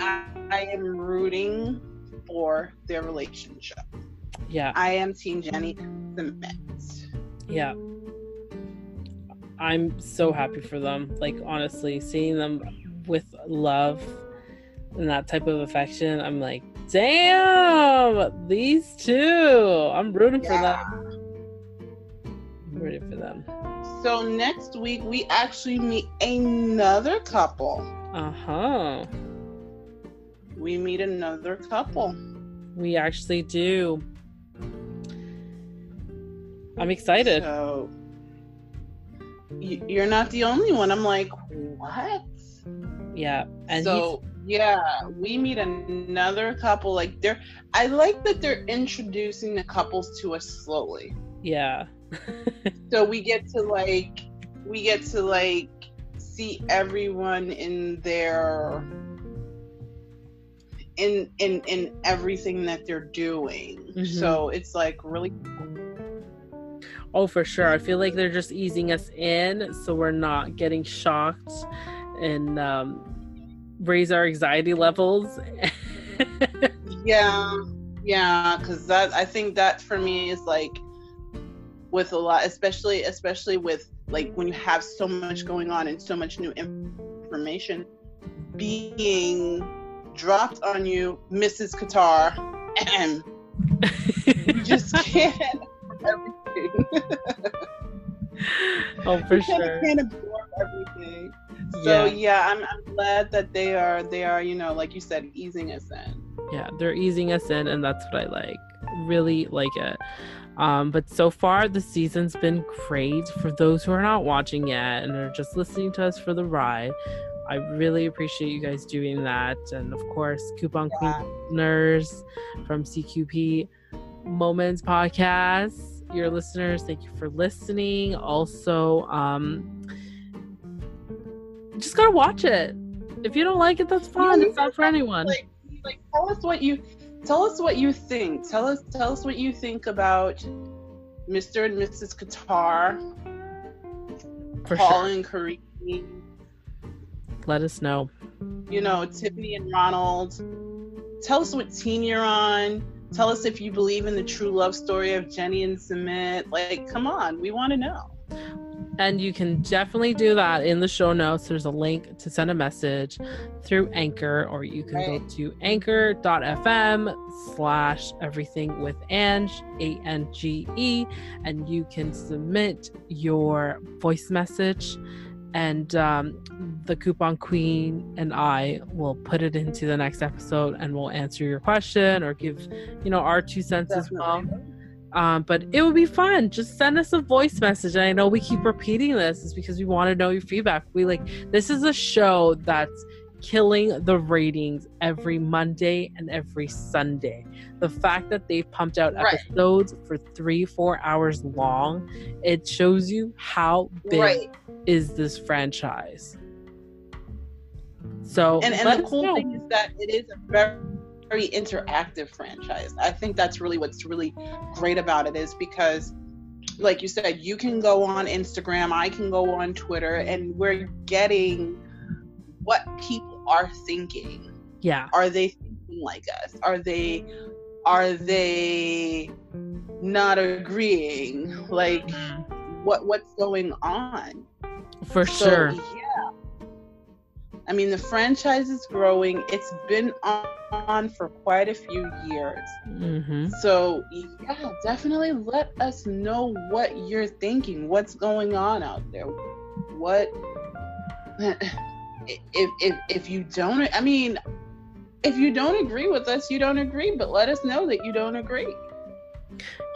I am rooting for their relationship. Yeah. I am Team Jenny and Submit. Yeah. I'm so happy for them. Like, honestly, seeing them with love and that type of affection, I'm like, damn, these two. I'm rooting for them. I'm rooting for them. So next week, we actually meet another couple. Uh-huh. We meet another couple. We actually do. I'm excited. So you're not the only one. I'm like, what? Yeah. And so, we meet another couple. Like, I like that they're introducing the couples to us slowly. Yeah. So we get to see everyone in their in everything that they're doing. Mm-hmm. So it's like really. Oh, for sure. I feel like they're just easing us in so we're not getting shocked and raise our anxiety levels. Yeah, because I think that for me is like with a lot, especially with like when you have so much going on and so much new information being dropped on you, Mrs. Qatar, and you just can't. Everything. Oh, for sure. Can't absorb everything. So I'm glad that they are, you know, like you said, easing us in. Yeah, they're easing us in, and that's what I like. Really like it. But so far the season's been great. For those who are not watching yet and are just listening to us for the ride, I really appreciate you guys doing that. And of course, Coupon Queen Nurse from CQP Moments Podcast. Your listeners, thank you for listening. Also, just gotta watch it. If you don't like it, that's fine. It's not for anyone. Like, tell us what you think. Tell us what you think about Mr. and Mrs. Qatar, Paul and Karine. Let us know. You know, Tiffany and Ronald. Tell us what team you're on. Tell us if you believe in the true love story of Jenny and Submit. Like, come on, we want to know. And you can definitely do that in the show notes. There's a link to send a message through Anchor, or you can go to anchor.fm/everythingwithange, ANGE, and you can submit your voice message. And the Coupon Queen and I will put it into the next episode, and we'll answer your question or give, you know, our 2 cents as well. But it would be fun. Just send us a voice message. And I know we keep repeating this. It's because we want to know your feedback. This is a show that's killing the ratings every Monday and every Sunday. The fact that they've pumped out episodes for 3-4 hours long, it shows you how big is this franchise. So and the cool thing is that it is a very, very interactive franchise. I think that's really what's really great about it, is because like you said, you can go on Instagram, I can go on Twitter, and we're getting what people are thinking. Yeah. Are they thinking like us? Are they not agreeing? Like, what's going on? For sure. Yeah. I mean, the franchise is growing. It's been on for quite a few years. Mm-hmm. So yeah, definitely let us know what you're thinking, what's going on out there. What if you don't, I mean, if you don't agree with us, you don't agree, but let us know that you don't agree.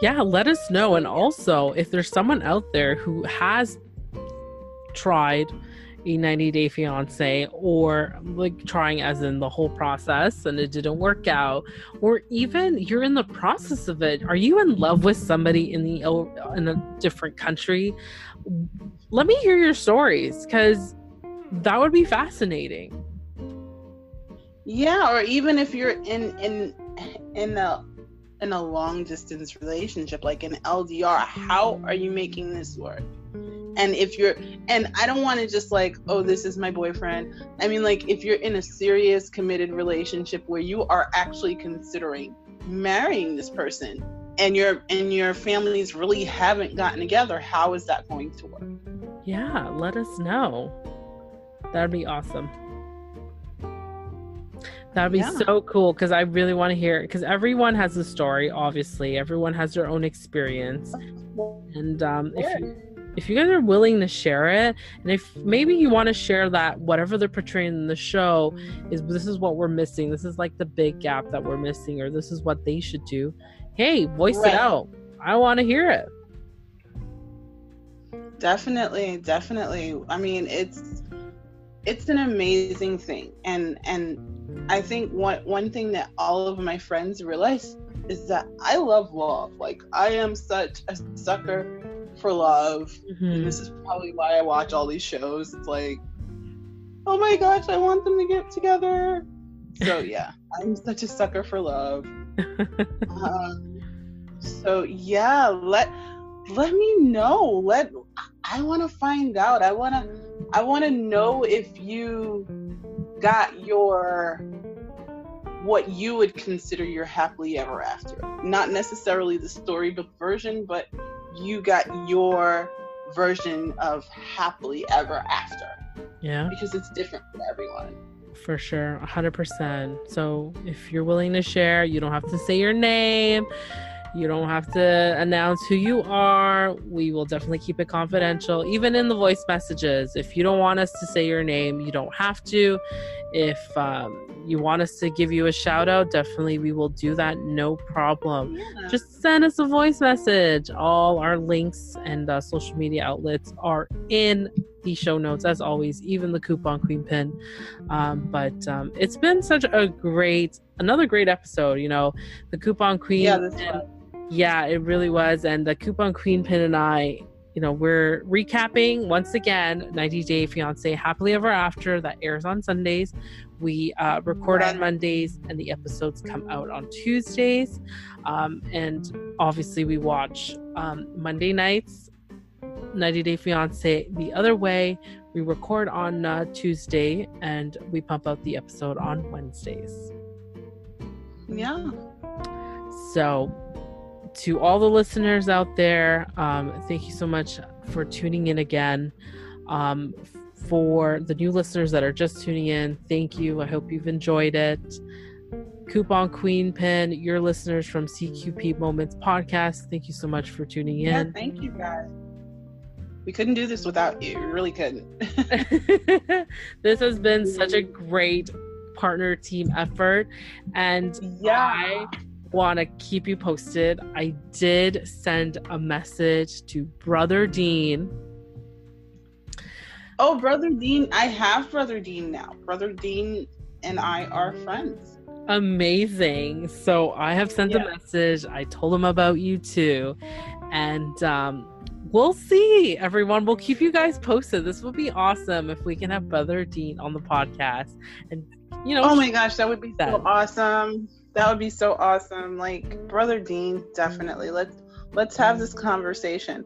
Yeah, let us know. And also, if there's someone out there who has tried a 90 Day Fiance, or like trying as in the whole process and it didn't work out, or even you're in the process of it, are you in love with somebody in a different country? Let me hear your stories, because that would be fascinating. Yeah, or even if you're in a long distance relationship, like an LDR, how are you making this work? And I don't want to just like, oh, this is my boyfriend. I mean, like, if you're in a serious committed relationship where you are actually considering marrying this person and your families really haven't gotten together, how is that going to work? Yeah, let us know. That'd be awesome. That'd be so cool, because I really want to hear it, because everyone has a story, obviously. Everyone has their own experience. And if you guys are willing to share it, and if maybe you want to share that whatever they're portraying in the show is, this is what we're missing, this is like the big gap that we're missing, or this is what they should do, hey, voice it out. I want to hear it. Definitely. I mean, it's an amazing thing. And I think one thing that all of my friends realize is that I love love. Like, I am such a sucker for love. Mm-hmm. And this is probably why I watch all these shows. It's like, oh my gosh, I want them to get together. So yeah, I'm such a sucker for love. So yeah, let me know. I want to find out. I want to know if you got what you would consider your happily ever after. Not necessarily the storybook version, but you got your version of happily ever after. Yeah. Because it's different for everyone. For sure. 100%. So if you're willing to share, you don't have to say your name. You don't have to announce who you are. We will definitely keep it confidential, even in the voice messages. If you don't want us to say your name, you don't have to. If you want us to give you a shout out, definitely we will do that. No problem. Yeah. Just send us a voice message. All our links and social media outlets are in the show notes, as always, even the Coupon Queen Pin. But it's been such a another great episode, you know, the Coupon Queen. Yeah, yeah, it really was. And the Coupon Queen Pin and I, you know, we're recapping once again 90 Day Fiance Happily Ever After, that airs on Sundays. We record on Mondays, and the episodes come out on Tuesdays. And obviously we watch Monday nights 90 Day Fiance the Other Way. We record on Tuesday, and we pump out the episode on Wednesdays. Yeah. So to all the listeners out there, thank you so much for tuning in again. For the new listeners that are just tuning in, thank you. I hope you've enjoyed it. Coupon Queen Pin, your listeners from CQP Moments Podcast, thank you so much for tuning in. Yeah, thank you guys. We couldn't do this without you. We really couldn't. This has been such a great partner team effort, and yeah, I want to keep you posted. I did send a message to Brother Dean. Oh, Brother Dean. I have Brother Dean now. Brother Dean and I are friends. Amazing. So I have sent a message. I told him about you too, and we'll see, everyone. We'll keep you guys posted. This will be awesome if we can have Brother Dean on the podcast. And you know, oh my gosh, that would be so awesome. That would be so awesome. Like, Brother Dean, definitely. Let's have this conversation.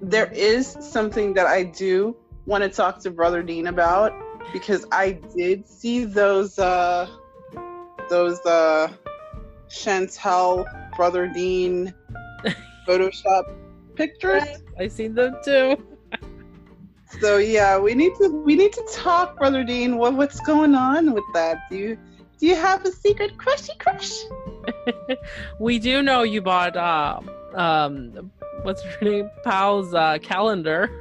There is something that I do want to talk to Brother Dean about, because I did see those Chantel Brother Dean Photoshop pictures. I've seen them too. So yeah, we need to talk, Brother Dean. What's going on with that? Do you have a secret crushy crush? We do know you bought what's her name, Pal's calendar.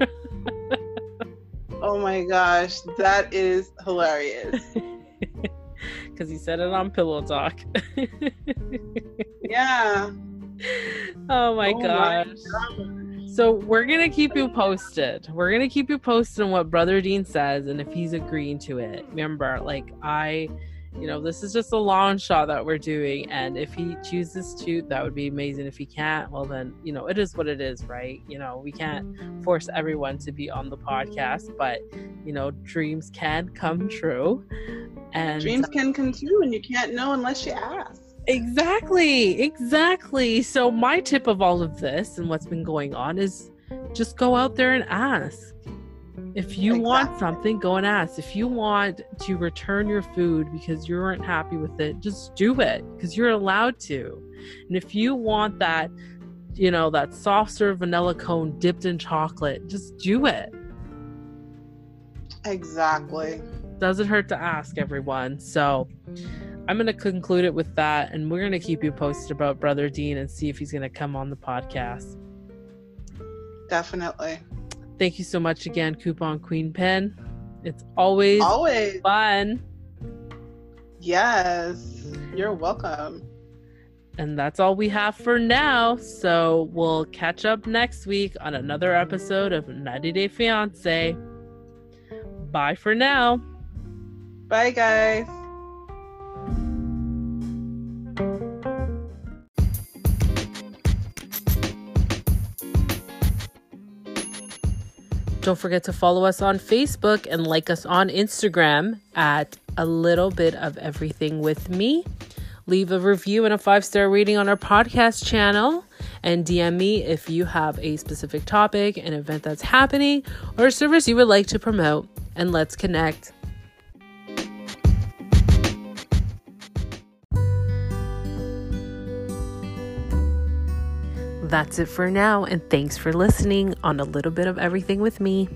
Oh my gosh, that is hilarious. Because he said it on Pillow Talk. Yeah. Oh my gosh. So we're going to keep you posted. We're going to keep you posted on what Brother Dean says and if he's agreeing to it. Remember, this is just a long shot that we're doing. And if he chooses to, that would be amazing. If he can't, well then, it is what it is, right? We can't force everyone to be on the podcast, but, dreams can come true. And dreams can come true, and you can't know unless you ask. Exactly. So my tip of all of this and what's been going on is just go out there and ask. If you want something, go and ask. If you want to return your food because you weren't happy with it, just do it, because you're allowed to. And if you want that, that soft serve vanilla cone dipped in chocolate, just do it. Exactly. Doesn't hurt to ask, everyone. So I'm going to conclude it with that. And we're going to keep you posted about Brother Dean and see if he's going to come on the podcast. Definitely. Thank you so much again, Coupon Queen Pin. It's always fun. Yes, you're welcome. And that's all we have for now. So we'll catch up next week on another episode of 90 Day Fiance. Bye for now. Bye, guys. Don't forget to follow us on Facebook and like us on Instagram at A Little Bit of Everything with me. Leave a review and a 5-star rating on our podcast channel, and DM me if you have a specific topic, an event that's happening, or a service you would like to promote. And let's connect. That's it for now, and thanks for listening on A Little Bit of Everything with me.